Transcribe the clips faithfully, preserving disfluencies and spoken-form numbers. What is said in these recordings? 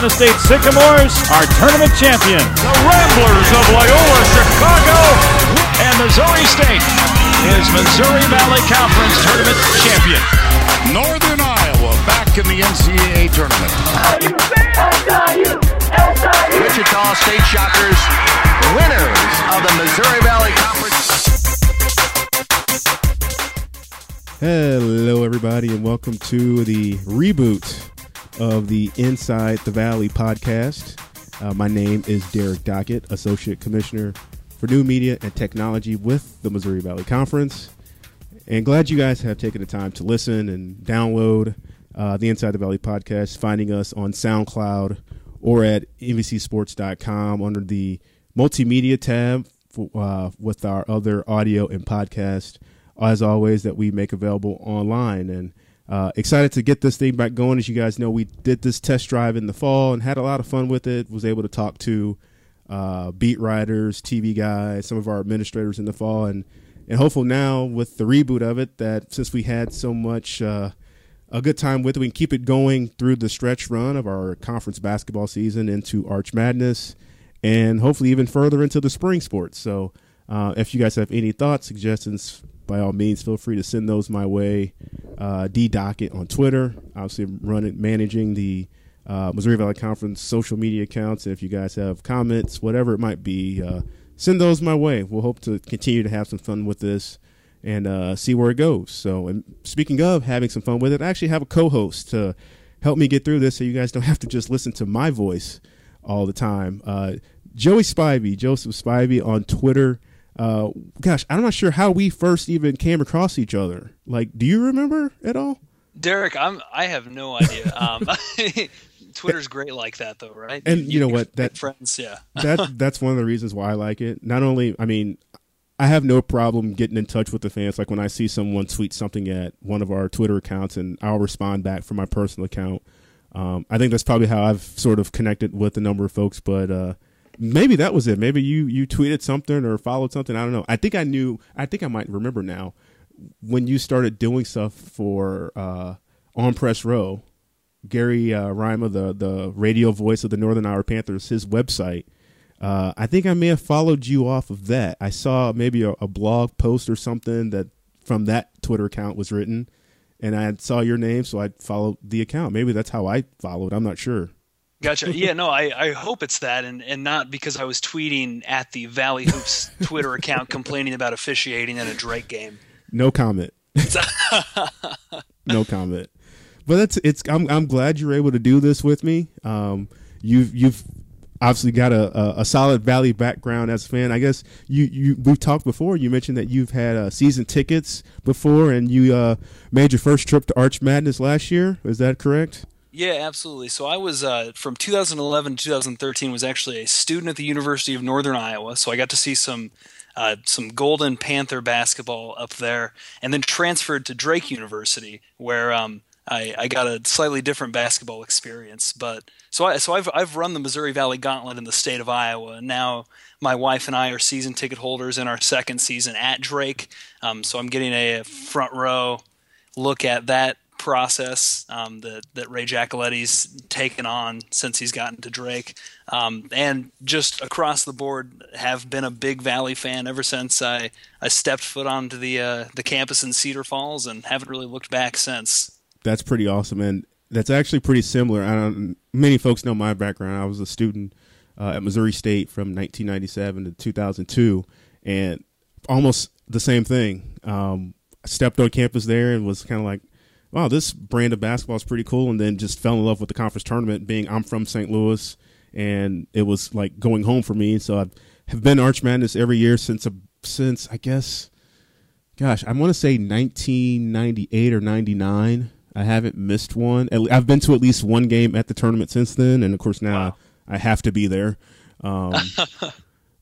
Montana State Sycamores are tournament champions. The Ramblers of Loyola Chicago and Missouri State is Missouri Valley Conference tournament champion. Northern Iowa back in the N C double A tournament. Wichita State Shockers, winners of the Missouri Valley Conference. Hello, everybody, and welcome to the reboot of the Inside the Valley podcast. Uh, my name is Derek Dockett, Associate Commissioner for New Media and Technology with the Missouri Valley Conference. And glad you guys have taken the time to listen and download uh, the Inside the Valley podcast, finding us on SoundCloud or at M V C sports dot com under the Multimedia tab for, uh, with our other audio and podcast as always, that we make available online. And uh, excited to get this thing back going. As you guys know, we did this test drive in the fall and had a lot of fun with it. Was able to talk to uh, beat writers, T V guys, some of our administrators in the fall. And, and hopeful now with the reboot of it that since we had so much uh, a good time with it, we can keep it going through the stretch run of our conference basketball season into Arch Madness and hopefully even further into the spring sports. So uh, if you guys have any thoughts, suggestions, by all means, feel free to send those my way. Uh, D Docket on Twitter, obviously running, managing the uh, Missouri Valley Conference social media accounts. If you guys have comments, whatever it might be, uh, send those my way. We'll hope to continue to have some fun with this and uh, see where it goes. So, and speaking of having some fun with it, I actually have a co-host to help me get through this, so you guys don't have to just listen to my voice all the time. Uh, Joey Spivey, Joseph Spivey on Twitter. Uh, gosh, I'm not sure how we first even came across each other. Like, do you remember at all? Derek, I'm, I have no idea. Um, Twitter's great like that though, right? And you, you know what? That, friends, yeah. that That's one of the reasons why I like it. Not only, I mean, I have no problem getting in touch with the fans. Like when I see someone tweet something at one of our Twitter accounts and I'll respond back from my personal account. Um, I think that's probably how I've sort of connected with a number of folks, but, uh, maybe that was it. Maybe you, you tweeted something or followed something. I don't know. I think I knew. I think I might remember now when you started doing stuff for uh, On Press Row. Gary uh, Rima, the the radio voice of the Northern Iowa Panthers, his website. Uh, I think I may have followed you off of that. I saw maybe a, a blog post or something that from that Twitter account was written, and I saw your name, so I followed the account. Maybe that's how I followed. I'm not sure. Gotcha. Yeah, no, I, I hope it's that and, and not because I was tweeting at the Valley Hoops Twitter account complaining about officiating in a Drake game. No comment. No comment. But that's it's I'm I'm glad you're able to do this with me. Um you've you've obviously got a, a, a solid Valley background as a fan. I guess you, you we've talked before. You mentioned that you've had uh, season tickets before and you uh, made your first trip to Arch Madness last year. Is that correct? Yeah, absolutely. So I was uh, from two thousand eleven to two thousand thirteen was actually a student at the University of Northern Iowa. So I got to see some uh, some Golden Panther basketball up there and then transferred to Drake University where um, I, I got a slightly different basketball experience. But so I so I've I've run the Missouri Valley Gauntlet in the state of Iowa. And now my wife and I are season ticket holders in our second season at Drake. Um, so I'm getting a front row look at that process um, that, that Ray Giacoletti's taken on since he's gotten to Drake. Um, and just across the board have been a big Valley fan ever since I, I stepped foot onto the uh, the campus in Cedar Falls and haven't really looked back since. That's pretty awesome. And that's actually pretty similar. I don't, many folks know my background. I was a student uh, at Missouri State from nineteen ninety-seven to two thousand two and almost the same thing. Um, I stepped on campus there and was kind of like, wow, this brand of basketball is pretty cool. And then just fell in love with the conference tournament being I'm from Saint Louis and it was like going home for me. So I have been Arch Madness every year since, a, since I guess, gosh, I want to say nineteen ninety-eight or ninety-nine. I haven't missed one. I've been to at least one game at the tournament since then. And of course now wow. I have to be there. Um,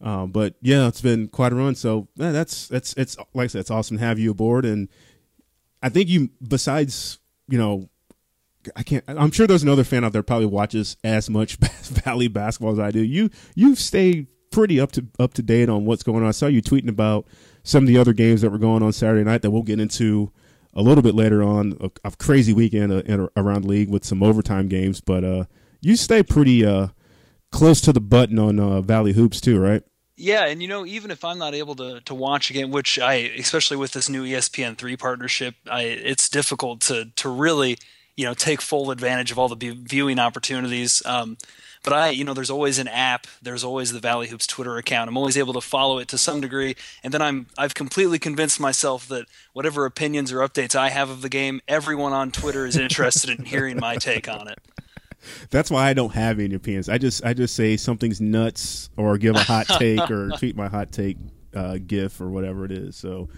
uh, but yeah, it's been quite a run. So yeah, that's, that's, it's like I said, it's awesome to have you aboard. And I think you, besides, you know, I can't, I'm sure there's another fan out there probably watches as much Valley basketball as I do. You, you've stayed pretty up to, up to date on what's going on. I saw you tweeting about some of the other games that were going on Saturday night that we'll get into a little bit later on. A, a crazy weekend uh, in, around the league with some overtime games, but, uh, you stay pretty uh, close to the button on uh, Valley Hoops too, right? Yeah, and you know, even if I'm not able to to watch a game, which I, especially with this new E S P N three partnership, I it's difficult to to really, you know, take full advantage of all the b- viewing opportunities. Um, but I, you know, there's always an app. There's always the Valley Hoops Twitter account. I'm always able to follow it to some degree, and then I'm I've completely convinced myself that whatever opinions or updates I have of the game, everyone on Twitter is interested in hearing my take on it. That's why I don't have any opinions. I just I just say something's nuts or give a hot take or tweet my hot take uh, gif or whatever it is. So,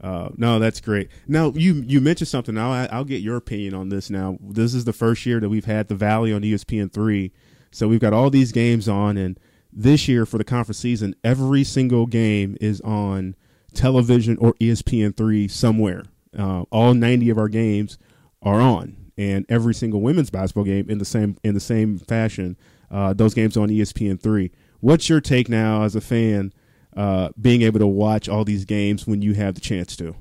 uh, no, that's great. Now, you, you mentioned something. Now I'll, I'll get your opinion on this now. This is the first year that we've had the Valley on E S P N three. So we've got all these games on. And this year for the conference season, every single game is on television or E S P N three somewhere. Uh, all ninety of our games are on. And every single women's basketball game in the same in the same fashion, uh, those games on E S P N three. What's your take now as a fan, uh, being able to watch all these games when you have the chance to?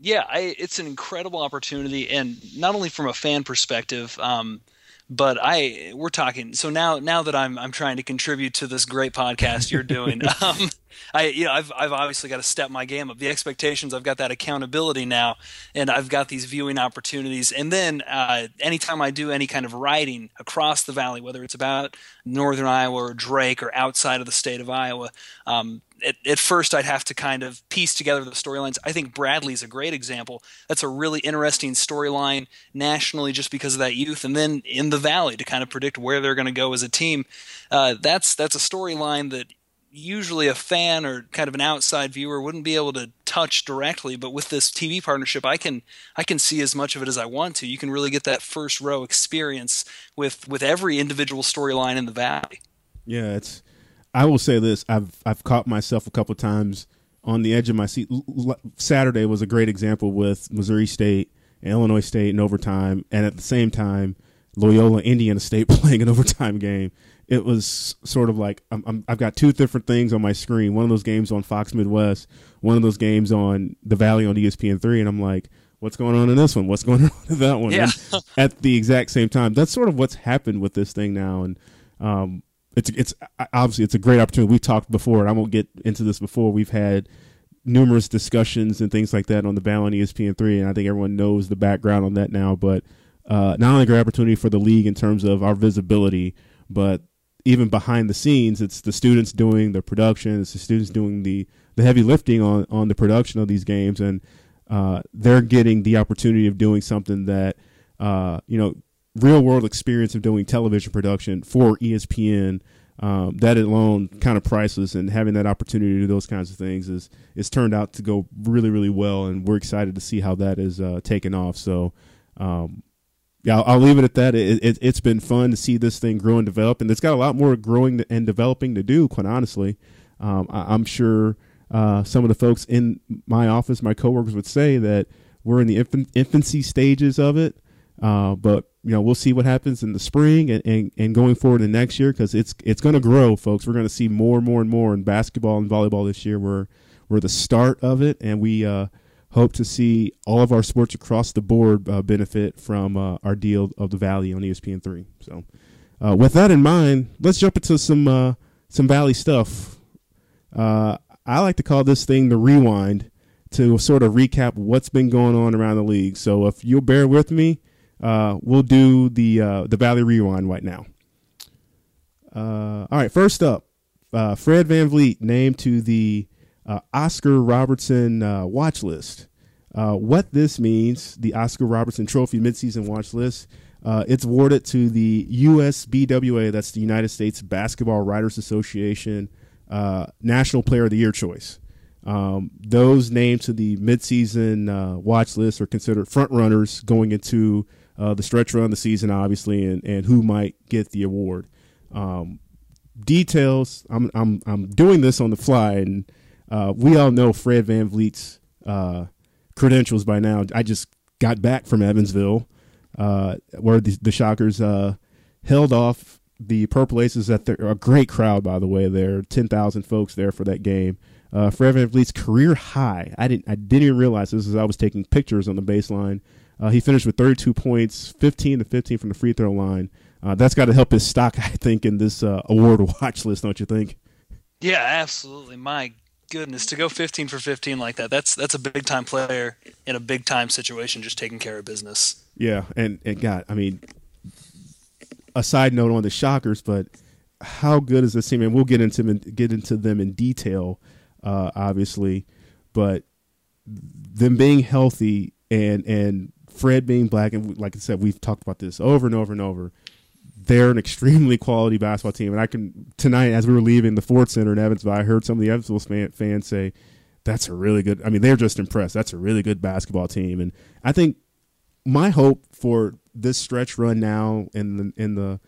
Yeah, I, it's an incredible opportunity, and not only from a fan perspective, um, but I we're talking. So now now that I'm I'm trying to contribute to this great podcast you're doing, um, I you know I've I've obviously got to step my game up. The expectations, I've got that accountability now, and I've got these viewing opportunities. And then uh, anytime I do any kind of writing across the valley, whether it's about Northern Iowa or Drake or outside of the state of Iowa, um, at, at first I'd have to kind of piece together the storylines. I think Bradley's a great example. That's a really interesting storyline nationally just because of that youth, and then in the valley to kind of predict where they're going to go as a team. Uh, that's that's a storyline that usually a fan or kind of an outside viewer wouldn't be able to touch directly, but with this T V partnership, I can I can see as much of it as I want to. You can really get that first row experience with with every individual storyline in the valley. Yeah, it's. I will say this: I've I've caught myself a couple of times on the edge of my seat. Saturday was a great example with Missouri State and Illinois State in overtime, and at the same time, Loyola Indiana State playing an overtime game. It was sort of like I'm, I'm, I've got two different things on my screen. One of those games on Fox Midwest, one of those games on the Valley on E S P N three, and I'm like, what's going on in this one? What's going on in that one? Yeah. At the exact same time. That's sort of what's happened with this thing now, and um, it's it's obviously it's a great opportunity. We've talked before, and I won't get into this before. We've had numerous discussions and things like that on the Valley on E S P N three, and I think everyone knows the background on that now. But uh, not only a great opportunity for the league in terms of our visibility, but even behind the scenes, it's the students doing the production. It's the students doing the, the heavy lifting on, on the production of these games. And uh, they're getting the opportunity of doing something that, uh, you know, real world experience of doing television production for E S P N, um, that alone kind of priceless. And having that opportunity to do those kinds of things is, is turned out to go really, really well. And we're excited to see how that is uh, taken off. So, um, yeah, I'll leave it at that. It, it, it's been fun to see this thing grow and develop, and it's got a lot more growing and developing to do, quite honestly. Um, I, I'm sure uh, some of the folks in my office, my coworkers, would say that we're in the infan- infancy stages of it, uh, but you know, we'll see what happens in the spring and, and, and going forward in next year, because it's it's going to grow, folks. We're going to see more and more and more in basketball and volleyball this year. We're, we're the start of it, and we uh, – hope to see all of our sports across the board uh, benefit from uh, our deal of the Valley on E S P N three. So uh, with that in mind, let's jump into some uh, some Valley stuff. Uh, I like to call this thing the rewind to sort of recap what's been going on around the league. So if you'll bear with me, uh, we'll do the, uh, the Valley rewind right now. Uh, all right, first up, uh, Fred VanVleet named to the Uh, Oscar Robertson uh, watch list. Uh, what this means, the Oscar Robertson Trophy midseason watch list, uh, it's awarded to the U S B W A, that's the United States Basketball Writers Association, uh, National Player of the Year choice. Um, those named to the midseason uh, watch list are considered front runners going into uh, the stretch run of the season, obviously, and, and who might get the award. Um, details, I'm, I'm, I'm doing this on the fly, and Uh, we all know Fred VanVleet's uh, credentials by now. I just got back from Evansville, uh, where the, the Shockers uh, held off the Purple Aces. At their, a great crowd, by the way. There, ten thousand folks there for that game. Uh, Fred VanVleet's career high. I didn't. I didn't even realize this as I was taking pictures on the baseline. Uh, he finished with thirty-two points, fifteen to fifteen from the free throw line. uh, that's got to help his stock, I think, in this uh, award watch list, don't you think? Yeah, absolutely. My goodness, to go fifteen for fifteen like that, that's that's a big-time player in a big-time situation just taking care of business. Yeah, and, and God, I mean, a side note on the Shockers, but how good is this team? And we'll get into them in, get into them in detail, uh, obviously, but them being healthy and and Fred being black, and like I said, we've talked about this over and over and over. They're an extremely quality basketball team. And I can, tonight, as we were leaving the Ford Center in Evansville, I heard some of the Evansville fans say, that's a really good, I mean, they're just impressed. That's a really good basketball team. And I think my hope for this stretch run now in the, in the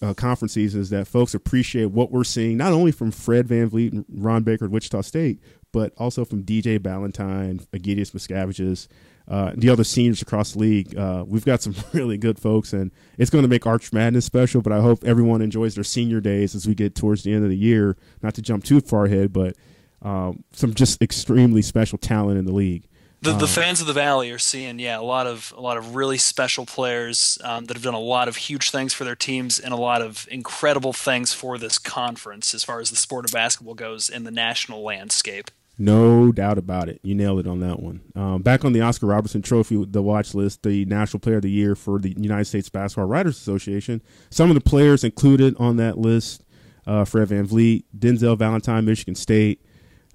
uh, conference season is that folks appreciate what we're seeing, not only from Fred VanVleet and Ron Baker at Wichita State, but also from D J. Balentine, Egidijus Mockevičius, uh, the other seniors across the league. Uh, we've got some really good folks, and it's going to make Arch Madness special, but I hope everyone enjoys their senior days as we get towards the end of the year, not to jump too far ahead, but um, some just extremely special talent in the league. The, the fans of the Valley are seeing, yeah, a lot of a lot of really special players um, that have done a lot of huge things for their teams and a lot of incredible things for this conference as far as the sport of basketball goes in the national landscape. No doubt about it. You nailed it on that one. Um, back on the Oscar Robertson Trophy, the watch list, the National Player of the Year for the United States Basketball Writers Association. Some of the players included on that list, uh, Fred VanVleet, Denzel Valentine, Michigan State,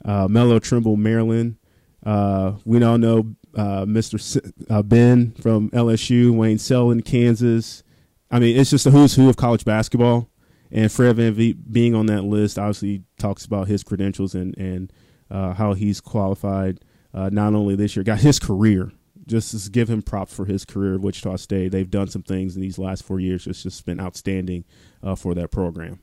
uh, Melo Trimble, Maryland. Uh, we all know uh, Mister S- uh, Ben from L S U, Wayne Selden, Kansas. I mean, it's just a who's who of college basketball. And Fred VanVleet being on that list obviously talks about his credentials and, and uh, how he's qualified uh, not only this year, got his career. Just to give him props for his career at Wichita State. They've done some things in these last four years. It's just been outstanding uh, for that program.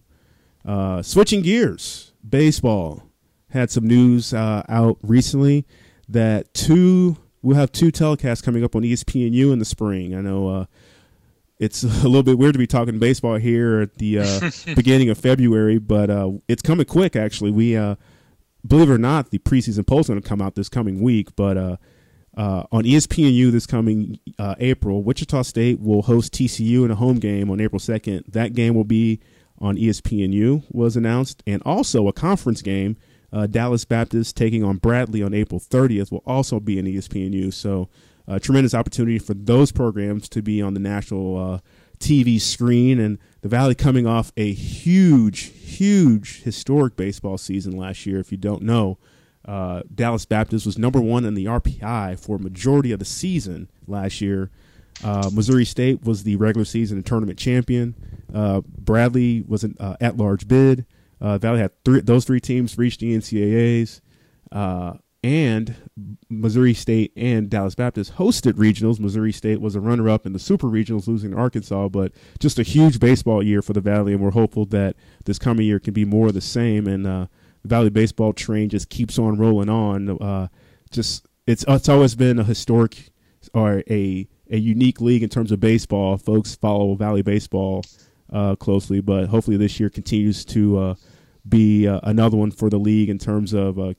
Uh, switching gears, baseball had some news uh, out recently. That two, we'll have two telecasts coming up on E S P N U in the spring. I know uh, it's a little bit weird to be talking baseball here at the uh, beginning of February, but uh, it's coming quick, actually. We, uh, believe it or not, the preseason poll is going to come out this coming week, but uh, uh, on E S P N U this coming uh, April, Wichita State will host T C U in a home game on April second. That game will be on E S P N U, was announced, and also a conference game. Uh, Dallas Baptist taking on Bradley on April thirtieth will also be in E S P N U. So a uh, tremendous opportunity for those programs to be on the national uh, T V screen. And the Valley coming off a huge, huge historic baseball season last year. If you don't know, uh, Dallas Baptist was number one in the R P I for majority of the season last year. Uh, Missouri State was the regular season and tournament champion. Uh, Bradley was an uh, at-large bid. Uh, Valley had three, those three teams reached the N C A As, uh, and Missouri State and Dallas Baptist hosted regionals. Missouri State was a runner-up in the super regionals, losing to Arkansas, but just a huge baseball year for the Valley, and we're hopeful that this coming year can be more of the same, and uh, the Valley baseball train just keeps on rolling on. Uh, just it's it's always been a historic or a, a unique league in terms of baseball. Folks follow Valley baseball Uh, closely, but hopefully this year continues to uh, be uh, another one for the league in terms of uh,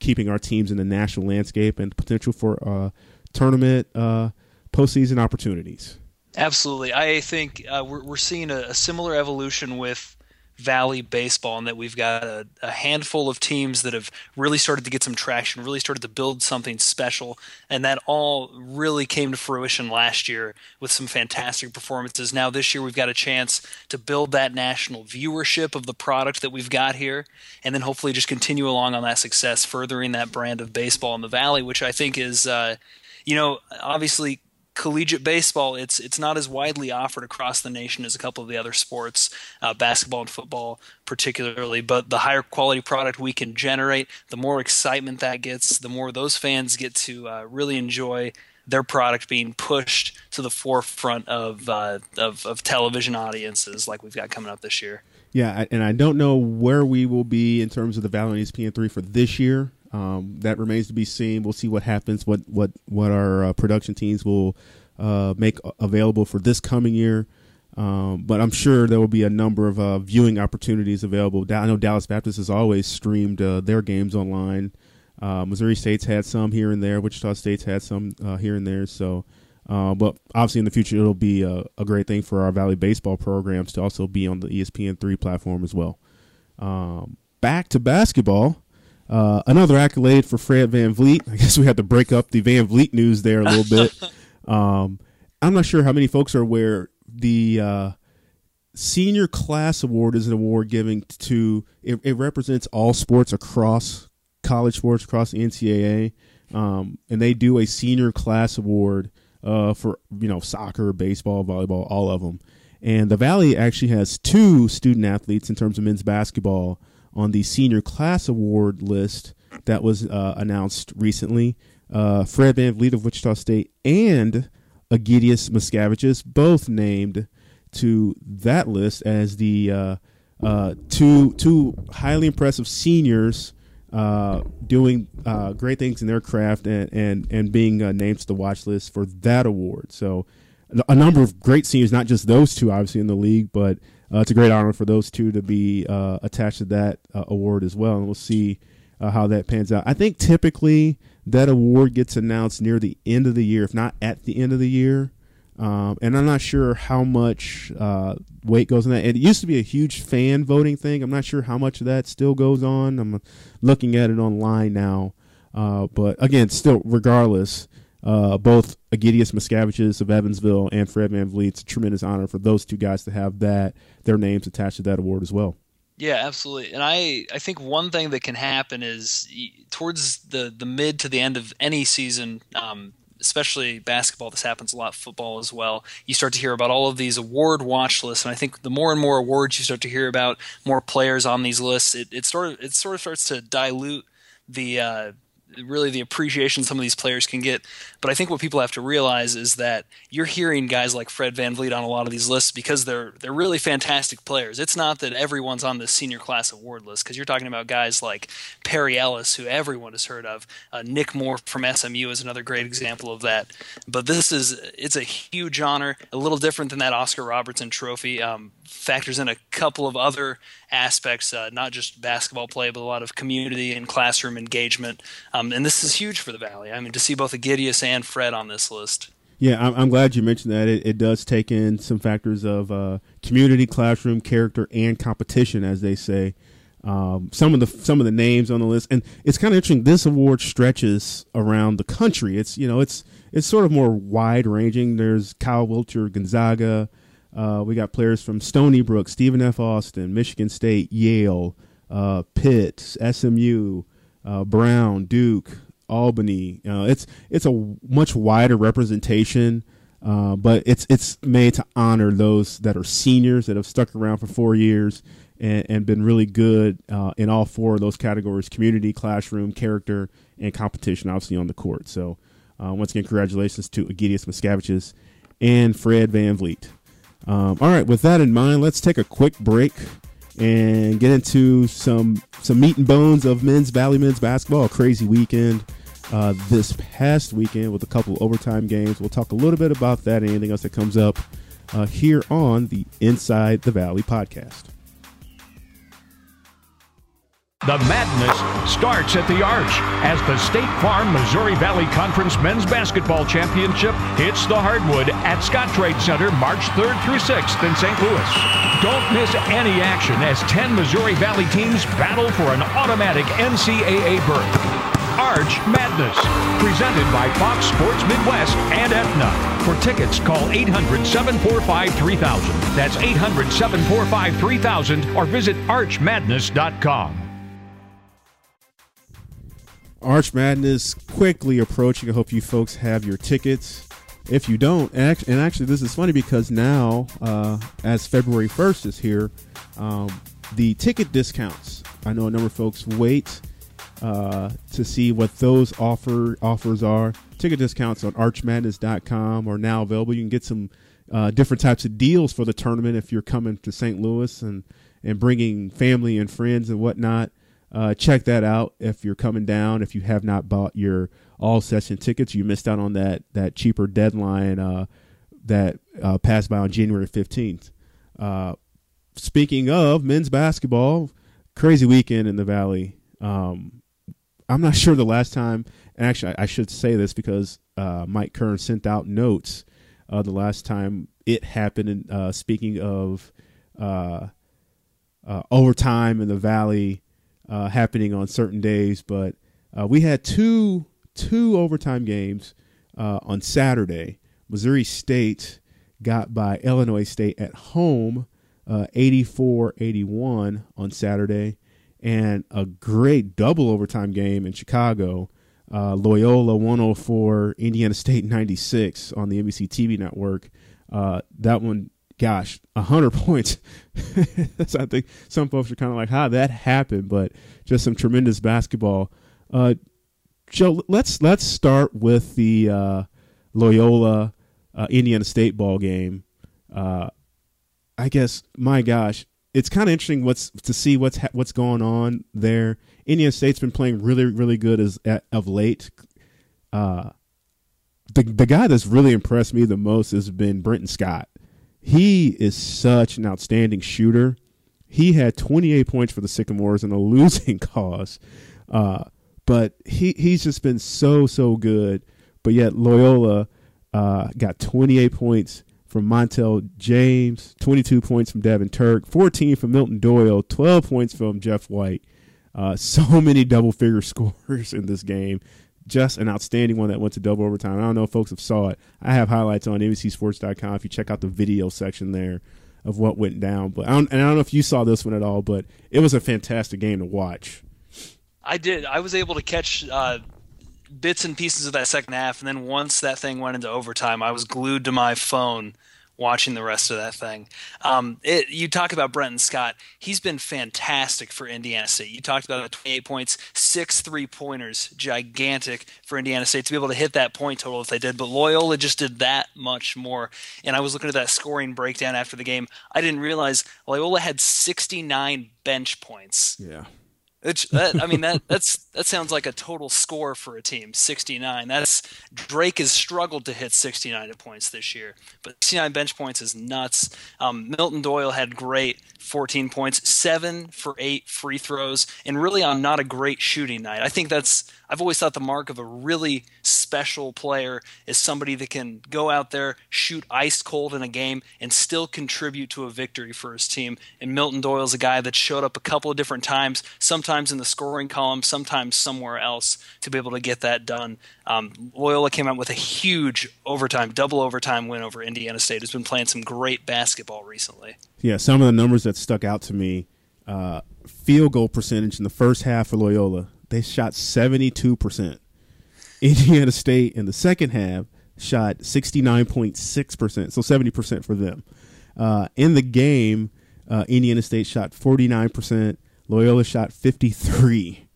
keeping our teams in the national landscape and potential for uh, tournament uh, postseason opportunities. Absolutely. I think uh, we're, we're seeing a, a similar evolution with Valley baseball, and that we've got a, a handful of teams that have really started to get some traction, really started to build something special, and that all really came to fruition last year with some fantastic performances. Now this year we've got a chance to build that national viewership of the product that we've got here, and then hopefully just continue along on that success, furthering that brand of baseball in the Valley, which I think is, uh, you know, obviously collegiate baseball, it's it's not as widely offered across the nation as a couple of the other sports, uh, basketball and football particularly, but the higher quality product we can generate, the more excitement that gets, the more those fans get to uh, really enjoy their product being pushed to the forefront of, uh, of of television audiences like we've got coming up this year. Yeah, and I don't know where we will be in terms of the Valley E S P N three for this year. Um, that remains to be seen. We'll see what happens, what what, what our uh, production teams will uh, make available for this coming year. Um, but I'm sure there will be a number of uh, viewing opportunities available. I know Dallas Baptist has always streamed uh, their games online. Uh, Missouri State's had some here and there. Wichita State's had some uh, here and there. So Uh, but obviously in the future, it'll be a, a great thing for our Valley baseball programs to also be on the E S P N three platform as well. Um, back to basketball. Uh, another accolade for Fred VanVleet. I guess we had to break up the VanVleet news there a little bit. Um, I'm not sure how many folks are aware. The uh, Senior Class Award is an award given to it, it represents all sports across college sports, across the N C double A. Um, and they do a Senior Class Award uh, for, you know, soccer, baseball, volleyball, all of them. And the Valley actually has two student athletes in terms of men's basketball on the Senior Class Award list that was uh, announced recently. Uh, Fred VanVleet of Wichita State and Egidijus Mockevičius, both named to that list as the uh, uh, two two highly impressive seniors uh, doing uh, great things in their craft and and, and being uh, named to the watch list for that award. So a number of great seniors, not just those two, obviously, in the league, but uh, it's a great honor for those two to be uh, attached to that uh, award as well. And we'll see uh, how that pans out. I think typically that award gets announced near the end of the year, if not at the end of the year. Um, and I'm not sure how much uh, weight goes in that. And it used to be a huge fan voting thing. I'm not sure how much of that still goes on. I'm looking at it online now. Uh, but, again, still, regardless, uh, both Egidijus Mockevičius of Evansville and Fred VanVleet, it's a tremendous honor for those two guys to have that, their names attached to that award as well. Yeah, absolutely. And I, I think one thing that can happen is towards the, the mid to the end of any season, um, especially basketball, this happens a lot, football as well, you start to hear about all of these award watch lists. And I think the more and more awards you start to hear about, more players on these lists, it, it, sort, of, it sort of starts to dilute the uh, really the appreciation some of these players can get. But I think what people have to realize is that you're hearing guys like Fred VanVleet on a lot of these lists because they're they're really fantastic players. It's not that everyone's on the Senior Class Award list, because you're talking about guys like Perry Ellis, who everyone has heard of. Uh, Nick Moore from S M U is another great example of that. But this is it's a huge honor, a little different than that Oscar Robertson trophy. Um, factors in a couple of other aspects, uh, not just basketball play, but a lot of community and classroom engagement. Um, and this is huge for the Valley. I mean, to see both Egidijus and Fred on this list. Yeah, I'm, I'm glad you mentioned that. It, it does take in some factors of uh, community, classroom, character, and competition, as they say. Um, some of the some of the names on the list, and it's kind of interesting. This award stretches around the country. It's you know, it's it's sort of more wide ranging. There's Kyle Wiltshire, Gonzaga. Uh, we got players from Stony Brook, Stephen F. Austin, Michigan State, Yale, uh, Pitt, S M U, uh, Brown, Duke, Albany. Uh, it's it's a much wider representation, uh, but it's it's made to honor those that are seniors that have stuck around for four years and, and been really good uh, in all four of those categories: community, classroom, character, and competition, obviously on the court. So uh, once again, congratulations to Egidijus Mockevičius and Fred VanVleet. Um, all right, with that in mind, let's take a quick break and get into some some meat and bones of men's Valley men's basketball. A crazy weekend uh, this past weekend with a couple of overtime games. We'll talk a little bit about that and anything else that comes up uh, here on the Inside the Valley podcast. The madness starts at the Arch as the State Farm Missouri Valley Conference Men's Basketball Championship hits the hardwood at Scott Trade Center March third through sixth in Saint Louis. Don't miss any action as ten Missouri Valley teams battle for an automatic N C double A berth. Arch Madness, presented by Fox Sports Midwest and Aetna. For tickets, call eight hundred, seven four five, three thousand. That's eight hundred, seven four five, three thousand or visit arch madness dot com. Arch Madness quickly approaching. I hope you folks have your tickets. If you don't, and actually this is funny because now, uh, as February first is here, um, the ticket discounts. I know a number of folks wait uh, to see what those offer offers are. Ticket discounts on arch madness dot com are now available. You can get some uh, different types of deals for the tournament if you're coming to Saint Louis and, and bringing family and friends and whatnot. Uh, check that out if you're coming down. If you have not bought your all-session tickets, you missed out on that that cheaper deadline uh, that uh, passed by on January fifteenth. Uh, speaking of men's basketball, crazy weekend in the Valley. Um, I'm not sure the last time, and actually I, I should say this because uh, Mike Kern sent out notes uh, the last time it happened. And uh, speaking of uh, uh, overtime in the Valley uh, happening on certain days, but uh, we had two two overtime games uh, on Saturday. Missouri State got by Illinois State at home, uh, eighty-four eighty-one on Saturday, and a great double overtime game in Chicago. Uh, Loyola one oh four, Indiana State ninety-six on the M V C T V network. Uh, that one, gosh, one hundred points. That's, I think some folks are kind of like, how that happened, but just some tremendous basketball. Uh, Joe, let's let's start with the uh, Loyola uh, Indiana State ball game. Uh, I guess, my gosh, it's kind of interesting what's to see what's ha- what's going on there. Indiana State's been playing really, really good as at, of late. Uh, the the guy that's really impressed me the most has been Brenton Scott. He is such an outstanding shooter. He had twenty-eight points for the Sycamores in a losing cause, uh, but he he's just been so so good. But yet Loyola uh, got twenty-eight points from Montel James, twenty-two points from Devin Turk, fourteen from Milton Doyle, twelve points from Jeff White. Uh, so many double-figure scorers in this game. Just an outstanding one that went to double overtime. I don't know if folks have saw it. I have highlights on M V C sports dot com if you check out the video section there of what went down. But I don't, and I don't know if you saw this one at all, but it was a fantastic game to watch. I did. I was able to catch uh, bits and pieces of that second half, and then once that thing went into overtime, I was glued to my phone watching the rest of that thing. Um, it, you talk about Brenton Scott. He's been fantastic for Indiana State. You talked about the twenty-eight points, six three-pointers, gigantic for Indiana State to be able to hit that point total if they did. But Loyola just did that much more. And I was looking at that scoring breakdown after the game. I didn't realize Loyola had sixty-nine bench points. Yeah. Which, that, I mean, that that's that sounds like a total score for a team, sixty-nine. That's Drake has struggled to hit sixty-nine points this year, but sixty-nine bench points is nuts. Um, Milton Doyle had great fourteen points, seven for eight free throws, and really on not a great shooting night. I think that's I've always thought the mark of a really special player is somebody that can go out there, shoot ice cold in a game, and still contribute to a victory for his team. And Milton Doyle's a guy that showed up a couple of different times, sometimes in the scoring column, sometimes somewhere else, to be able to get that done. Um, Loyola came out with a huge overtime, double overtime win over Indiana State. Has been playing some great basketball recently. Yeah, some of the numbers that stuck out to me, uh, field goal percentage in the first half for Loyola, they shot seventy-two percent. Indiana State in the second half shot sixty-nine point six percent, so seventy percent for them. Uh, in the game, uh, Indiana State shot forty-nine percent. Loyola shot fifty-three.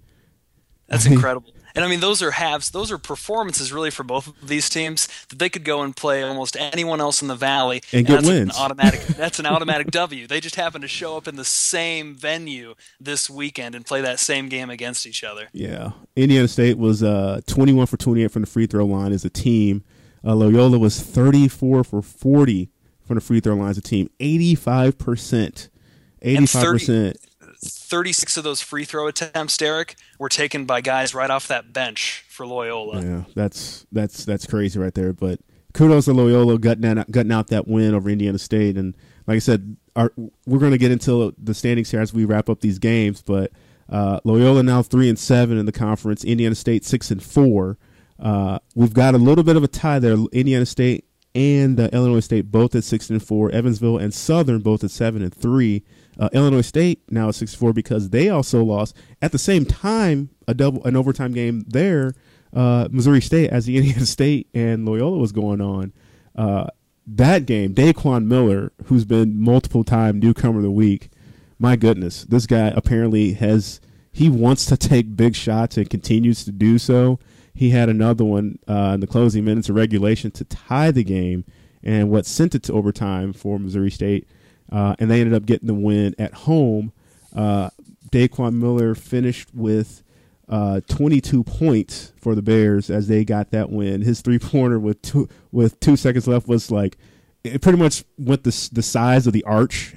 That's incredible. And, I mean, those are halves. Those are performances, really, for both of these teams that they could go and play almost anyone else in the Valley. And, and get that's wins. An automatic, that's an automatic W. They just happen to show up in the same venue this weekend and play that same game against each other. Yeah. Indiana State was uh, twenty-one for twenty-eight from the free throw line as a team. Uh, Loyola was thirty-four for forty from the free throw line as a team, eighty-five percent. eighty-five percent. thirty-six of those free throw attempts, Derek, were taken by guys right off that bench for Loyola. Yeah, that's that's that's crazy right there. But kudos to Loyola gutting out, gutting out that win over Indiana State. And like I said, our, we're going to get into the standings here as we wrap up these games. But uh, Loyola now three and seven in the conference. Indiana State six and four. Uh, we've got a little bit of a tie there. Indiana State and uh, Illinois State both at six and four. Evansville and Southern both at seven and three. Uh, Illinois State now at six four because they also lost at the same time a double an overtime game there. Uh, Missouri State, as the Indiana State and Loyola was going on, uh, that game, Daquan Miller, who's been multiple time newcomer of the week, my goodness, this guy apparently has he wants to take big shots and continues to do so. He had another one uh, in the closing minutes of regulation to tie the game, and what sent it to overtime for Missouri State. Uh, and they ended up getting the win at home. Uh, Daquan Miller finished with uh, twenty-two points for the Bears as they got that win. His three-pointer with two with two seconds left was like it pretty much went the the size of the arch.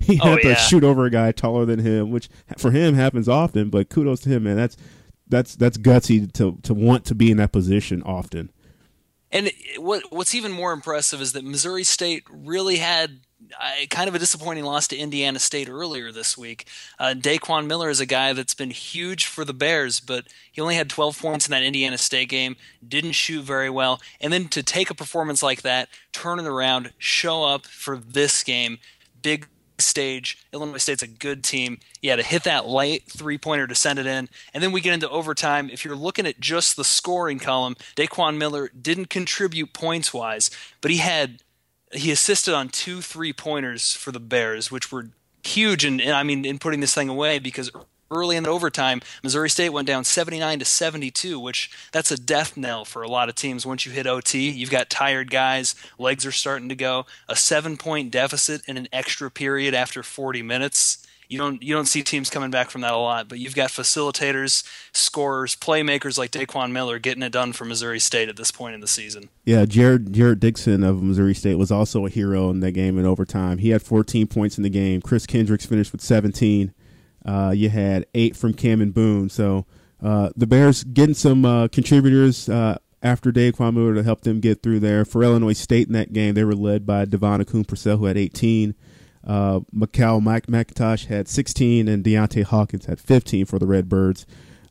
He had oh, yeah. to shoot over a guy taller than him, which for him happens often. But kudos to him, man. That's that's that's gutsy to to want to be in that position often. And what what's even more impressive is that Missouri State really had uh, kind of a disappointing loss to Indiana State earlier this week. Uh, Daquan Miller is a guy that's been huge for the Bears, but he only had twelve points in that Indiana State game, didn't shoot very well. And then to take a performance like that, turn it around, show up for this game, big stage. Illinois State's a good team. Yeah, to hit that late three-pointer to send it in. And then we get into overtime. If you're looking at just the scoring column, Daquan Miller didn't contribute points-wise, but he had he assisted on two three-pointers for the Bears, which were huge in, in I mean in putting this thing away, because early in the overtime, Missouri State went down seventy-nine to seventy-two, which that's a death knell for a lot of teams. Once you hit O T, you've got tired guys, legs are starting to go. A seven-point deficit in an extra period after forty minutes. You don't you don't see teams coming back from that a lot, but you've got facilitators, scorers, playmakers like Daquan Miller getting it done for Missouri State at this point in the season. Yeah, Jared Jared Dixon of Missouri State was also a hero in that game in overtime. He had fourteen points in the game. Chris Kendricks finished with seventeen. Uh, you had eight from Cam and Boone. So uh, the Bears getting some uh, contributors uh, after Daquan Miller to help them get through there. For Illinois State in that game, they were led by Devon Akun Purcell, who had eighteen. Uh, Macau Mike McIntosh had sixteen, and Deontay Hawkins had fifteen for the Redbirds.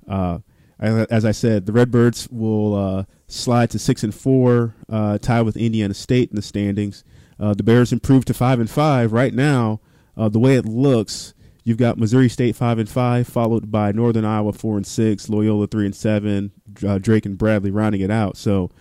Uh, as I said, the Redbirds will uh, slide to six and four, uh, tied with Indiana State in the standings. Uh, the Bears improved to five and five. Right now, uh, the way it looks, you've got Missouri State five and five, followed by Northern Iowa four and six, Loyola three and seven, uh, Drake and Bradley rounding it out. So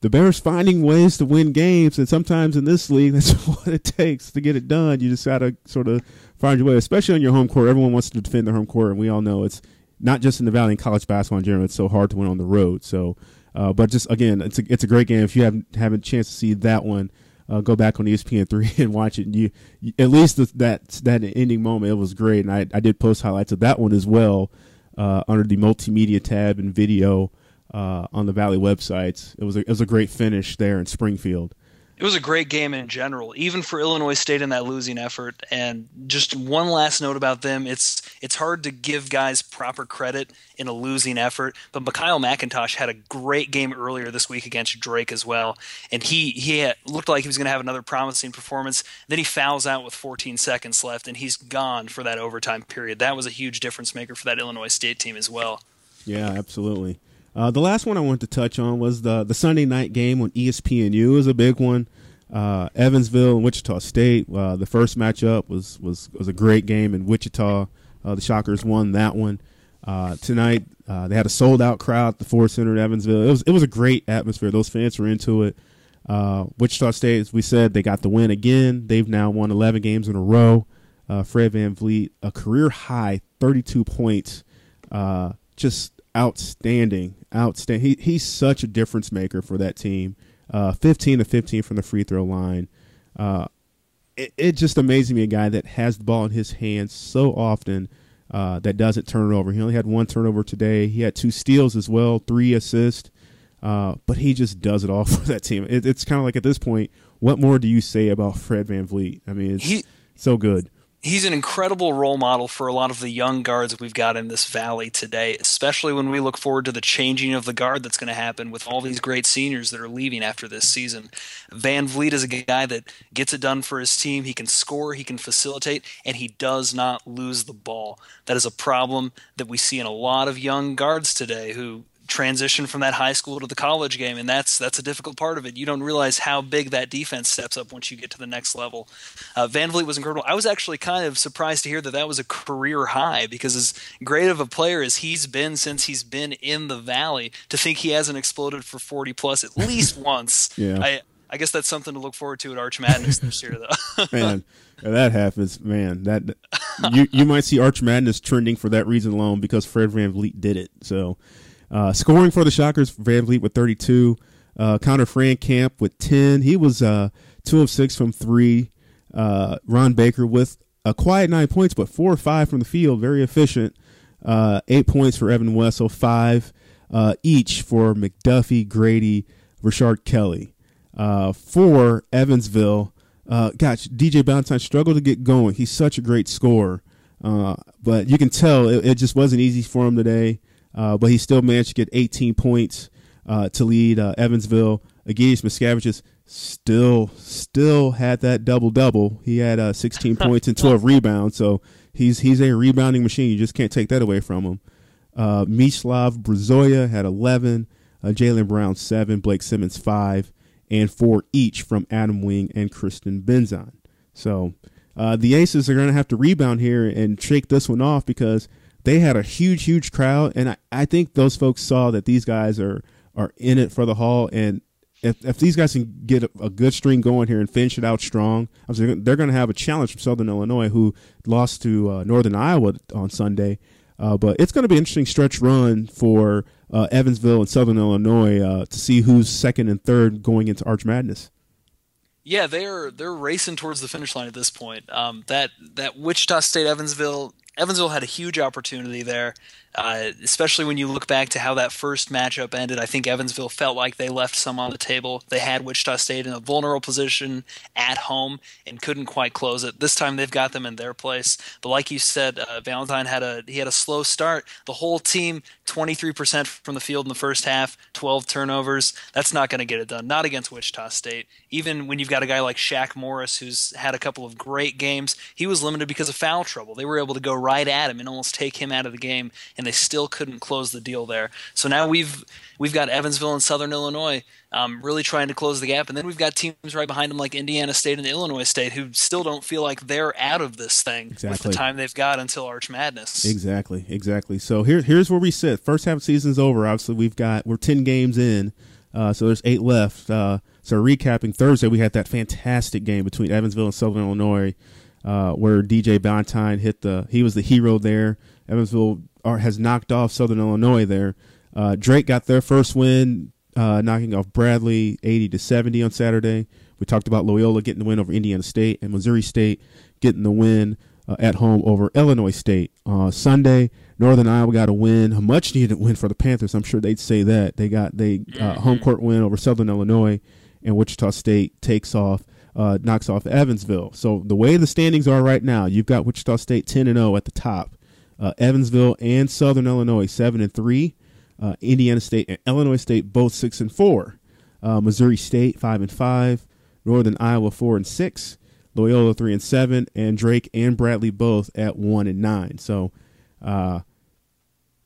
the Bears finding ways to win games, and sometimes in this league, that's what it takes to get it done. You just got to sort of find your way, especially on your home court. Everyone wants to defend their home court, and we all know it's not just in the Valley and college basketball in general. It's so hard to win on the road. So, uh, but just again, it's a, it's a great game. If you haven't have a chance to see that one, Uh, go back on E S P N three and watch it. And you, you at least the, that that ending moment, it was great. And I, I did post highlights of that one as well uh, under the multimedia tab and video uh, on the Valley websites. It was a, it was a great finish there in Springfield. It was a great game in general, even for Illinois State in that losing effort. And just one last note about them, it's it's hard to give guys proper credit in a losing effort, but Kyle McIntosh had a great game earlier this week against Drake as well, and he, he had, looked like he was going to have another promising performance. Then he fouls out with fourteen seconds left, and he's gone for that overtime period. That was a huge difference maker for that Illinois State team as well. Yeah, absolutely. Uh, the last one I wanted to touch on was the the Sunday night game on E S P N U. It was a big one. Uh, Evansville and Wichita State. Uh, the first matchup was was was a great game in Wichita. Uh, the Shockers won that one. Uh, tonight uh, they had a sold out crowd at the Ford Center in Evansville. It was it was a great atmosphere. Those fans were into it. Uh, Wichita State, as we said, they got the win again. They've now won eleven games in a row. Uh, Fred VanVleet, a career high thirty-two points. Uh, just Outstanding, outstanding. He he's such a difference maker for that team. Uh, fifteen to fifteen from the free throw line. Uh, it it just amazes me, a guy that has the ball in his hands so often uh, that doesn't turn it over. He only had one turnover today. He had two steals as well, three assists. Uh, but he just does it all for that team. It, it's kind of like at this point, what more do you say about Fred VanVleet? I mean, it's he- so good. He's an incredible role model for a lot of the young guards we've got in this valley today, especially when we look forward to the changing of the guard that's going to happen with all these great seniors that are leaving after this season. VanVleet is a guy that gets it done for his team. He can score, he can facilitate, and he does not lose the ball. That is a problem that we see in a lot of young guards today who transition from that high school to the college game, and that's that's a difficult part of it. You don't realize how big that defense steps up once you get to the next level. Uh, VanVleet was incredible. I was actually kind of surprised to hear that that was a career high, because as great of a player as he's been since he's been in the Valley, to think he hasn't exploded for forty plus at least once. Yeah. I, I guess that's something to look forward to at Arch Madness this year, though. Man, if that happens, man, that you you might see Arch Madness trending for that reason alone, because Fred VanVleet did it. So. Uh, scoring for the Shockers, VanVleet with thirty-two. Uh, Connor Frankamp with ten. He was uh, two of six from three. Uh, Ron Baker with a quiet nine points, but four or five from the field. Very efficient. Uh, eight points for Evan Wessel, five uh, each for McDuffie, Grady, Rashard Kelly. Uh, for Evansville, uh, gosh, D J. Balentine struggled to get going. He's such a great scorer. Uh, but you can tell it, it just wasn't easy for him today. Uh, but he still managed to get eighteen points uh, to lead uh, Evansville. Egidijus Mockevičius still still had that double-double. He had uh, sixteen points and twelve rebounds, so he's he's a rebounding machine. You just can't take that away from him. Uh, Mislav Brzoja had eleven, uh, Jaylen Brown seven, Blake Simmons five, and four each from Adam Wing and Kristen Benzon. So uh, the Aces are going to have to rebound here and shake this one off because they had a huge, huge crowd, and I, I think those folks saw that these guys are are in it for the haul, and if if these guys can get a, a good string going here and finish it out strong, I was thinking they're going to have a challenge from Southern Illinois, who lost to uh, Northern Iowa on Sunday. Uh, but it's going to be an interesting stretch run for uh, Evansville and Southern Illinois uh, to see who's second and third going into Arch Madness. Yeah, they're they're racing towards the finish line at this point. Um, that that Wichita State Evansville. Evansville had a huge opportunity there, uh, especially when you look back to how that first matchup ended. I think Evansville felt like they left some on the table. They had Wichita State in a vulnerable position at home and couldn't quite close it. This time they've got them in their place. But like you said, uh, Valentine had a he had a slow start. The whole team, twenty-three percent from the field in the first half, twelve turnovers. That's not going to get it done, not against Wichita State. Even when you've got a guy like Shaq Morris, who's had a couple of great games, he was limited because of foul trouble. They were able to go right at him and almost take him out of the game, and they still couldn't close the deal there. So now we've we've got Evansville and Southern Illinois um, really trying to close the gap, and then we've got teams right behind them like Indiana State and Illinois State who still don't feel like they're out of this thing exactly. with the time they've got until Arch Madness. Exactly, exactly. So here, here's where we sit. First half of the season's over. Obviously, we've got we're ten games in, uh, so there's eight left. Uh, so recapping Thursday, we had that fantastic game between Evansville and Southern Illinois. Uh, where D J. Balentine hit the – he was the hero there. Evansville are, has knocked off Southern Illinois there. Uh, Drake got their first win, uh, knocking off Bradley eighty to seventy on Saturday. We talked about Loyola getting the win over Indiana State and Missouri State getting the win uh, at home over Illinois State. Uh, Sunday, Northern Iowa got a win, a much-needed win for the Panthers. I'm sure they'd say that. They got they uh, home court win over Southern Illinois, and Wichita State takes off. Uh, knocks off Evansville. So the way the standings are right now, you've got Wichita State ten and oh at the top, uh, Evansville and Southern Illinois seven and three, uh, Indiana State and Illinois State both six and four, uh, Missouri State five and five, Northern Iowa four and six, Loyola three and seven, and Drake and Bradley both at one and nine. So uh,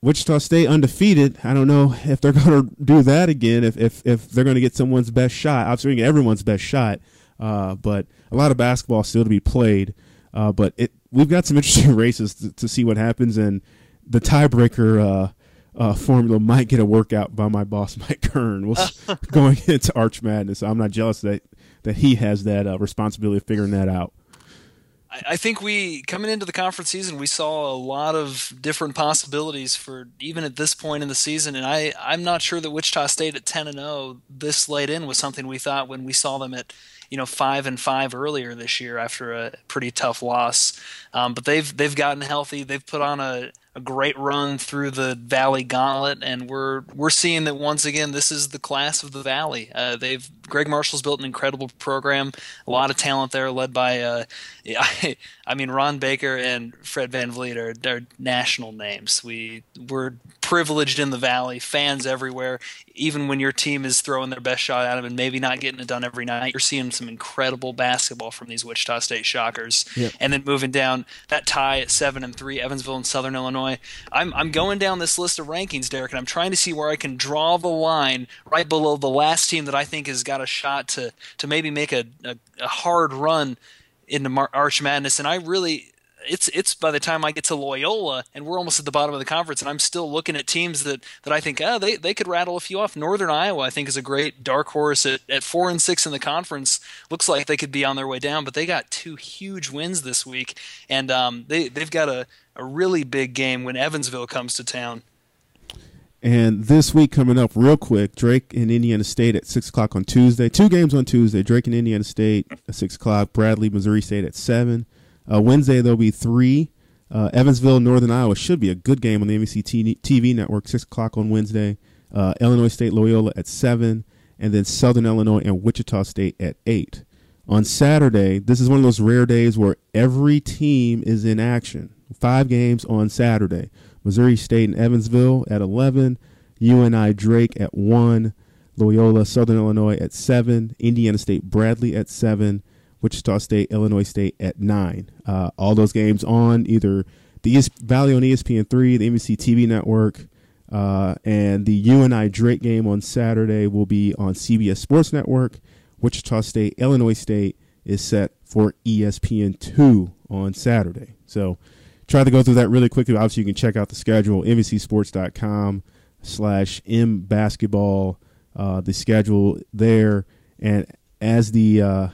Wichita State undefeated. I don't know if they're going to do that again, if, if, if they're going to get someone's best shot. I'm seeing everyone's best shot. Uh, but a lot of basketball still to be played. Uh, but it we've got some interesting races to, to see what happens, and the tiebreaker uh, uh, formula might get a workout by my boss, Mike Kern, going into Arch Madness. I'm not jealous that that he has that uh, responsibility of figuring that out. I think we, coming into the conference season, we saw a lot of different possibilities for even at this point in the season, and I, I'm not sure that Wichita State at ten and oh this late in was something we thought when we saw them at, you know, five and five earlier this year after a pretty tough loss. Um, but they've they've gotten healthy. They've put on a, a great run through the Valley Gauntlet, and we're we're seeing that once again this is the class of the Valley. Uh, they've Greg Marshall's built an incredible program, a lot of talent there, led by uh, I, I mean Ron Baker and Fred VanVleet are, are national names. We we're privileged in the Valley, fans everywhere. Even when your team is throwing their best shot at them and maybe not getting it done every night, you're seeing some incredible basketball from these Wichita State Shockers. Yep. And then moving down, that tie at seven and three, Evansville and Southern Illinois. I'm I'm going down this list of rankings, Derek, and I'm trying to see where I can draw the line right below the last team that I think has got a shot to to maybe make a a, a hard run into Mar- Arch Madness. And I really. It's it's by the time I get to Loyola and we're almost at the bottom of the conference, and I'm still looking at teams that, that I think oh, they they could rattle a few off. Northern Iowa I think is a great dark horse at, at four and six in the conference. Looks like they could be on their way down, but they got two huge wins this week, and um they they've got a, a really big game when Evansville comes to town. And this week coming up real quick, Drake and Indiana State at six o'clock on Tuesday. Two games on Tuesday. Drake and Indiana State at six o'clock. Bradley, Missouri State at seven. Uh, Wednesday, there'll be three. Uh, Evansville, Northern Iowa should be a good game on the M V C T V network, six o'clock on Wednesday. Uh, Illinois State, Loyola at seven, and then Southern Illinois and Wichita State at eight. On Saturday, this is one of those rare days where every team is in action. Five games on Saturday. Missouri State and Evansville at eleven, U N I Drake at one, Loyola Southern Illinois at seven, Indiana State Bradley at seven, Wichita State, Illinois State at nine. Uh, all those games on either the East Valley on E S P N three, the M V C T V network, uh, and the U N I Drake game on Saturday will be on C B S Sports Network. Wichita State, Illinois State is set for E S P N two on Saturday. So try to go through that really quickly. Obviously, you can check out the schedule, M V C sports dot com slash M basketball, uh, the schedule there. And as the uh,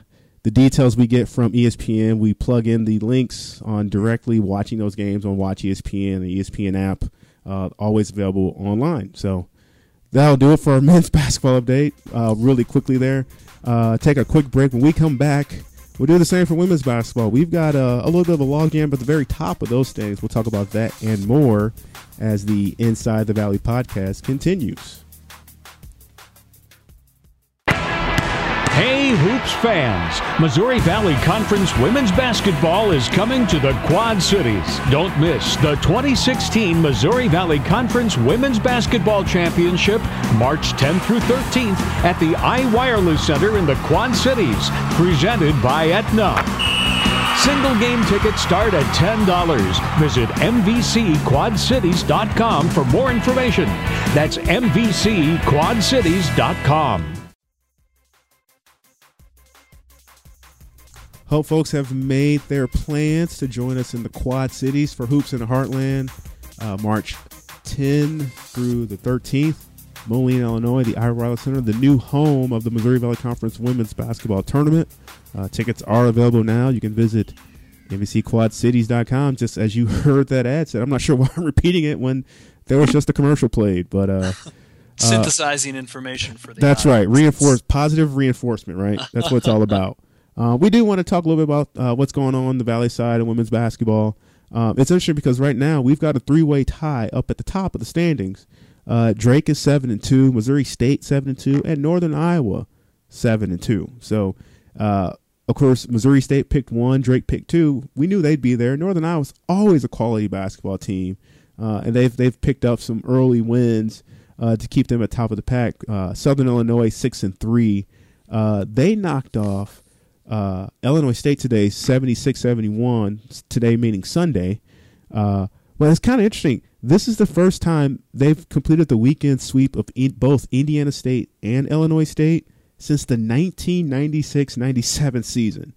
the details we get from E S P N, we plug in the links on directly watching those games on Watch E S P N, the E S P N app, uh, always available online. So that'll do it for our men's basketball update uh, really quickly there. Uh, take a quick break. When we come back, we'll do the same for women's basketball. We've got uh, a little bit of a logjam at the very top of those standings. We'll talk about that and more as the Inside the Valley podcast continues. Hey, Hoops fans. Missouri Valley Conference women's basketball is coming to the Quad Cities. Don't miss the twenty sixteen Missouri Valley Conference Women's Basketball Championship, March tenth through thirteenth at the iWireless Center in the Quad Cities, presented by Aetna. Single game tickets start at ten dollars. Visit M V C quad cities dot com for more information. That's M V C quad cities dot com. Hope folks have made their plans to join us in the Quad Cities for Hoops in the Heartland, uh, March tenth through the thirteenth. Moline, Illinois, the iRiley Center, the new home of the Missouri Valley Conference Women's Basketball Tournament. Uh, tickets are available now. You can visit M V C quad cities dot com, just as you heard that ad said. I'm not sure why I'm repeating it when there was just a commercial played. But uh, synthesizing uh, information for the That's audience. Right. Reinforce, positive reinforcement, right? That's what it's all about. Uh, we do want to talk a little bit about uh, what's going on the Valley side of women's basketball. Um, it's interesting because right now we've got a three-way tie up at the top of the standings. Uh, Drake is seven and two, Missouri State seven and two, and Northern Iowa seven and two. So, uh, of course, Missouri State picked one, Drake picked two. We knew they'd be there. Northern Iowa's always a quality basketball team, uh, and they've they've picked up some early wins uh, to keep them at top of the pack. Uh, Southern Illinois six and three. Uh, they knocked off uh, Illinois State today, seventy-six seventy-one. Today meaning Sunday. Uh, well, it's kind of interesting. This is the first time they've completed the weekend sweep of in both Indiana State and Illinois State since the nineteen ninety-six ninety-seven season.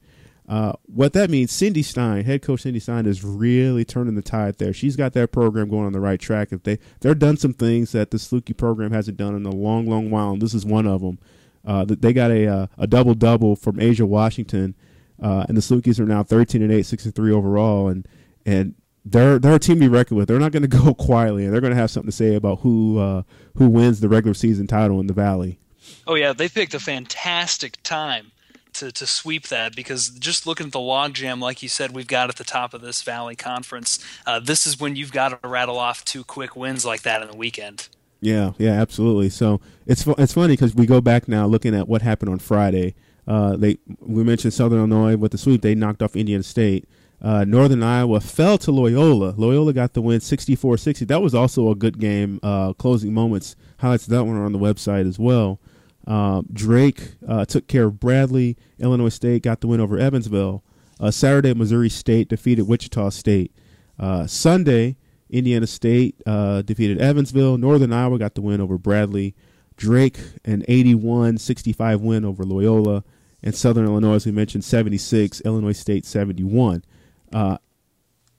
Uh, what that means, Cindy Stein, head coach Cindy Stein, is really turning the tide there. She's got that program going on the right track. If they, they're done some things that the Saluki program hasn't done in a long, long while, and this is one of them. Uh, they got a uh, a double-double from Asia Washington, uh, and the Salukis are now thirteen and eight, six and three overall, and and They're they're a team to be reckoned with. They're not going to go quietly, and they're going to have something to say about who uh, who wins the regular season title in the Valley. Oh yeah, they picked a fantastic time to to sweep that, because just looking at the logjam, like you said, we've got at the top of this Valley Conference, uh, this is when you've got to rattle off two quick wins like that in the weekend. Yeah, yeah, absolutely. So it's it's funny because we go back now looking at what happened on Friday. Uh, they we mentioned Southern Illinois with the sweep. They knocked off Indiana State. Uh, Northern Iowa fell to Loyola. Loyola got the win sixty-four sixty. That was also a good game. Uh, closing moments, highlights of that one are on the website as well. Uh, Drake uh, took care of Bradley. Illinois State got the win over Evansville. Uh, Saturday, Missouri State defeated Wichita State. Uh, Sunday, Indiana State uh, defeated Evansville. Northern Iowa got the win over Bradley. Drake, an eighty-one sixty-five win over Loyola. And Southern Illinois, as we mentioned, seventy-six. Illinois State, seventy-one. Uh,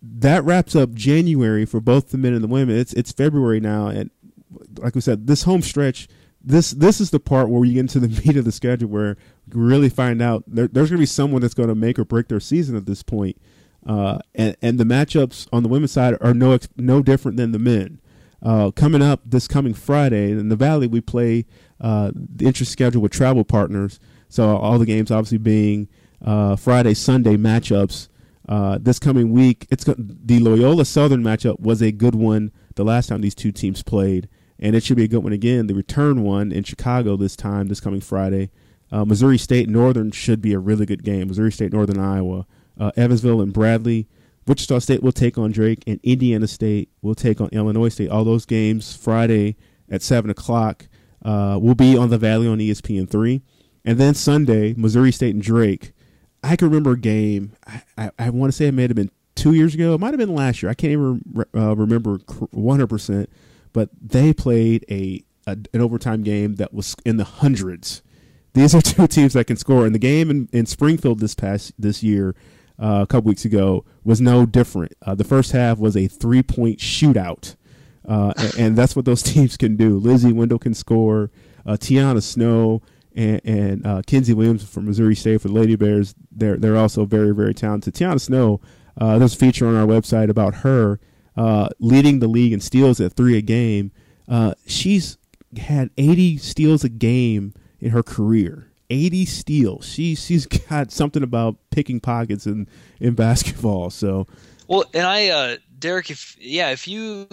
that wraps up January for both the men and the women. It's it's February now, and like we said, this home stretch, this this is the part where you get into the meat of the schedule, where you really find out there, there's going to be someone that's going to make or break their season at this point. Uh, and and the matchups on the women's side are no no different than the men. Uh, coming up this coming Friday in the Valley, we play uh, the interest schedule with travel partners. So all the games obviously being uh, Friday, Sunday matchups. Uh, this coming week, it's the Loyola Southern matchup was a good one the last time these two teams played, and it should be a good one again. The return one in Chicago this time, this coming Friday. Uh, Missouri State Northern should be a really good game. Missouri State Northern Iowa, uh, Evansville and Bradley, Wichita State will take on Drake, and Indiana State will take on Illinois State. All those games Friday at seven o'clock. Uh, will be on the Valley on E S P N three. And then Sunday, Missouri State and Drake. I can remember a game. I, I, I want to say it may have been two years ago. It might have been last year. I can't even re- uh, remember one hundred percent. But they played a, a an overtime game that was in the hundreds. These are two teams that can score. And the game in, in Springfield this past this year, uh, a couple weeks ago, was no different. Uh, the first half was a three-point shootout. Uh, and, and that's what those teams can do. Lizzie Wendell can score. Uh, Tiana Snow and, and uh, Kenzie Williams from Missouri State for the Lady Bears, they're they're also very, very talented. Tiana Snow, uh, there's a feature on our website about her uh, leading the league in steals at three a game. Uh, she's had eighty steals a game in her career. eighty steals. She, she's got something about picking pockets in, in basketball. So, well, and I, uh, Derek, if yeah, if you...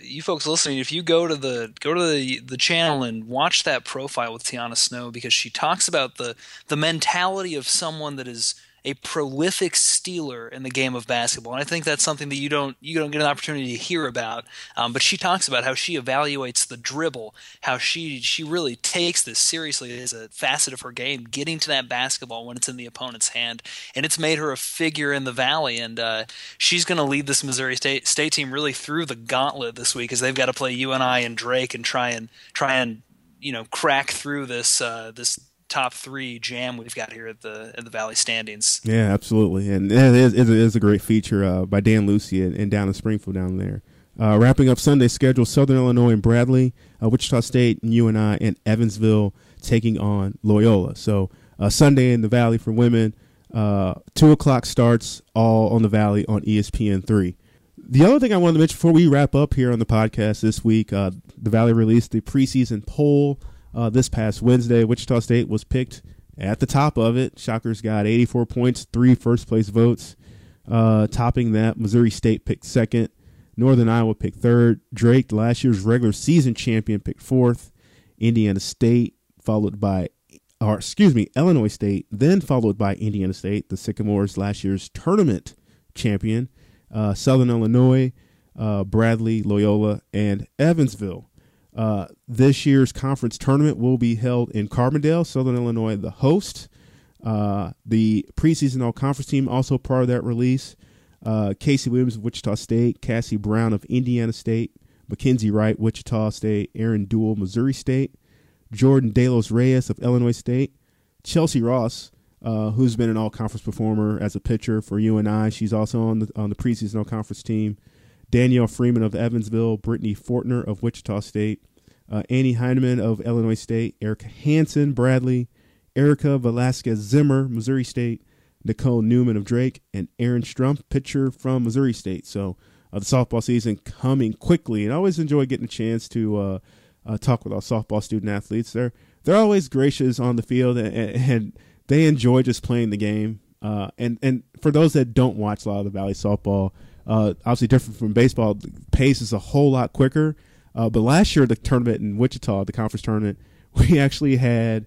you folks listening, if you go to the go to the, the channel and watch that profile with Tiana Snow, because she talks about the the mentality of someone that is a prolific stealer in the game of basketball, and I think that's something that you don't you don't get an opportunity to hear about. Um, but she talks about how she evaluates the dribble, how she she really takes this seriously as a facet of her game, getting to that basketball when it's in the opponent's hand, and it's made her a figure in the Valley. And uh, she's going to lead this Missouri State State team really through the gauntlet this week, as they've got to play U N I and Drake and try and try and you know crack through this uh, this. top three jam we've got here at the at the Valley standings. Yeah, absolutely. And it is, it is a great feature uh, by Dan Lucy and, and down in Springfield down there. Uh, wrapping up Sunday's schedule, Southern Illinois and Bradley, uh, Wichita State and U N I and Evansville taking on Loyola. So uh, Sunday in the Valley for women, uh, two o'clock starts all on the Valley on E S P N three. The other thing I wanted to mention before we wrap up here on the podcast this week, uh, the Valley released the preseason poll. Uh, this past Wednesday, Wichita State was picked at the top of it. Shockers got eighty-four points, three first-place votes. Uh, topping that, Missouri State picked second. Northern Iowa picked third. Drake, last year's regular season champion, picked fourth. Indiana State followed by, or excuse me, Illinois State, then followed by Indiana State, the Sycamores, last year's tournament champion. Uh, Southern Illinois, uh, Bradley, Loyola, and Evansville. Uh, this year's conference tournament will be held in Carbondale, Southern Illinois, the host. Uh, the preseason all-conference team also part of that release. Uh, Casey Williams of Wichita State, Cassie Brown of Indiana State, Mackenzie Wright, Wichita State, Aaron Duell, Missouri State, Jordan De Los Reyes of Illinois State, Chelsea Ross, uh, who's been an all-conference performer as a pitcher for U N I. She's also on the, on the preseason all-conference team. Danielle Freeman of Evansville, Brittany Fortner of Wichita State, Uh, Annie Heineman of Illinois State, Erica Hansen, Bradley, Erica Velasquez-Zimmer, Missouri State, Nicole Newman of Drake, and Aaron Strump, pitcher from Missouri State. So uh, the softball season coming quickly. And I always enjoy getting a chance to uh, uh, talk with our softball student-athletes. They're, they're always gracious on the field, and, and they enjoy just playing the game. Uh, and, and for those that don't watch a lot of the Valley softball, uh, obviously different from baseball, the pace is a whole lot quicker. Uh, but last year, the tournament in Wichita, the conference tournament, we actually had,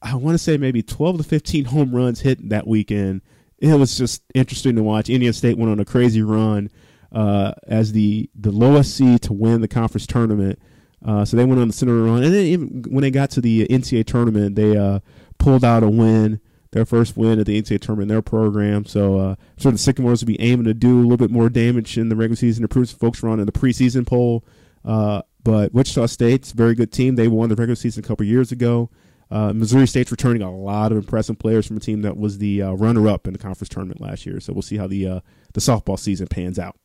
I want to say maybe twelve to fifteen home runs hit that weekend. It was just interesting to watch. Indiana State went on a crazy run uh, as the, the lowest seed to win the conference tournament. Uh, so they went on the center run. And then even when they got to the N C A A tournament, they uh, pulled out a win, their first win at the N C A A tournament in their program. So uh, sort of the Sycamores will be aiming to do a little bit more damage in the regular season to prove folks were on in the preseason poll. Uh, but Wichita State's a very good team. They won the regular season a couple years ago. Uh, Missouri State's returning a lot of impressive players from a team that was the uh, runner-up in the conference tournament last year. So we'll see how the uh, the softball season pans out.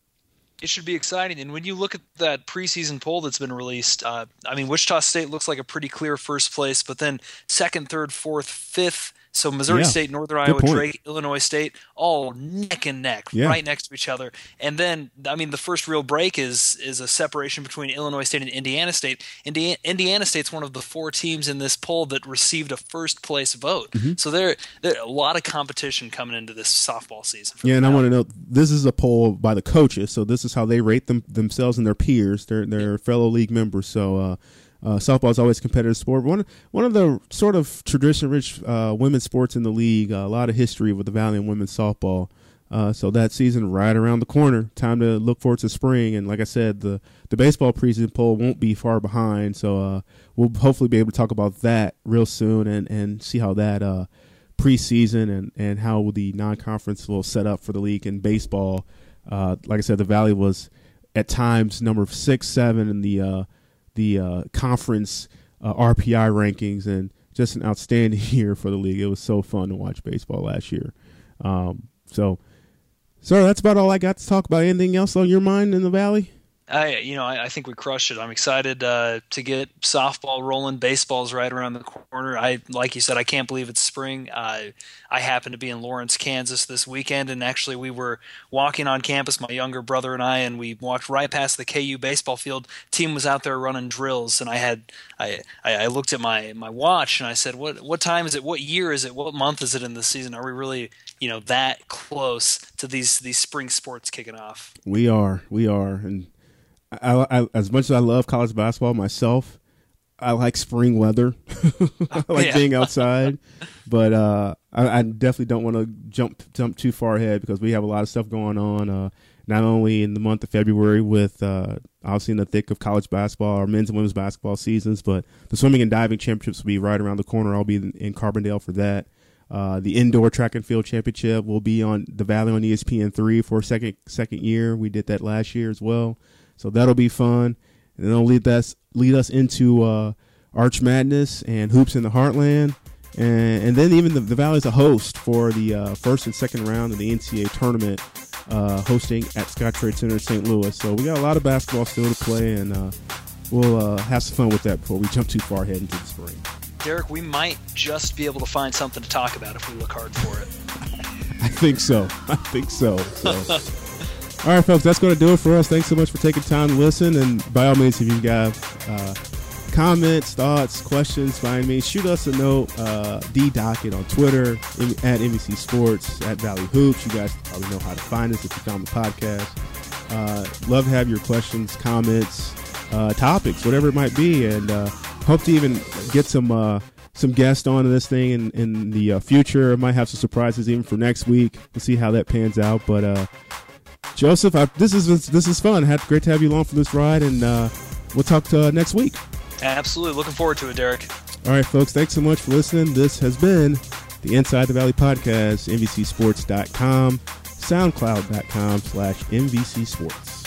It should be exciting. And when you look at that preseason poll that's been released, uh, I mean, Wichita State looks like a pretty clear first place, but then second, third, fourth, fifth. So Missouri yeah, State, Northern Iowa, Drake, Illinois State, all neck and neck, yeah. right next to each other. And then, I mean, the first real break is is a separation between Illinois State and Indiana State. Indiana, Indiana State's one of the four teams in this poll that received a first-place vote. Mm-hmm. So there there's a lot of competition coming into this softball season. For yeah, and I want to note, this is a poll by the coaches, so this is how they rate them, themselves and their peers, their, their fellow league members. So, uh Uh, softball is always a competitive sport. One one of the sort of tradition-rich uh, women's sports in the league, uh, a lot of history with the Valley and women's softball. Uh, so that season right around the corner. Time to look forward to spring. And like I said, the, the baseball preseason poll won't be far behind. So uh, we'll hopefully be able to talk about that real soon and, and see how that uh, preseason and, and how the non-conference will set up for the league in baseball. Uh, like I said, the Valley was at times number six, seven in the uh, the uh, conference uh, R P I rankings, and just an outstanding year for the league. It was so fun to watch baseball last year. Um, so. So that's about all I got to talk about. Anything else on your mind in the Valley? I, you know, I, I think we crushed it. I'm excited uh, to get softball rolling. Baseball's right around the corner. I, like you said, I can't believe it's spring. Uh, I happened to be in Lawrence, Kansas this weekend, and actually we were walking on campus, my younger brother and I, and we walked right past the K U baseball field. Team was out there running drills, and I had, I, I, I looked at my my watch and I said, what what time is it? What year is it? What month is it in the season? Are we really, you know, that close to these these spring sports kicking off? We are, we are, and. I, I, as much as I love college basketball myself, I like spring weather. I like yeah. being outside, but uh, I, I definitely don't want to jump jump too far ahead because we have a lot of stuff going on. Uh, not only in the month of February with uh, obviously in the thick of college basketball, our men's and women's basketball seasons, but the swimming and diving championships will be right around the corner. I'll be in, in Carbondale for that. Uh, the indoor track and field championship will be on the Valley on E S P N three for a second second year. We did that last year as well. So that'll be fun, and it'll lead us lead us into uh, Arch Madness and Hoops in the Heartland, and, and then even the, the Valley's a host for the uh, first and second round of the N C A A tournament, uh, hosting at Skytrade Center in Saint Louis. So we got a lot of basketball still to play, and uh, we'll uh, have some fun with that before we jump too far ahead into the spring. Derek, we might just be able to find something to talk about if we look hard for it. I think so. I think so. so. All right, folks, that's going to do it for us. Thanks so much for taking time to listen. And by all means, if you guys uh, comments, thoughts, questions, find me, shoot us a note, uh, D Dockett on Twitter, at M V C Sports, at Valley Hoops. You guys probably know how to find us if you found the podcast. Uh, love to have your questions, comments, uh, topics, whatever it might be. And uh, hope to even get some uh, some guests on to this thing in, in the uh, future. I might have some surprises even for next week. We'll see how that pans out. But, uh, Joseph, I, this is this is fun. Had, great to have you along for this ride, and uh, we'll talk to uh, next week. Absolutely. Looking forward to it, Derek. All right, folks, thanks so much for listening. This has been the Inside the Valley podcast, M V C sports dot com, SoundCloud dot com slash M V C Sports.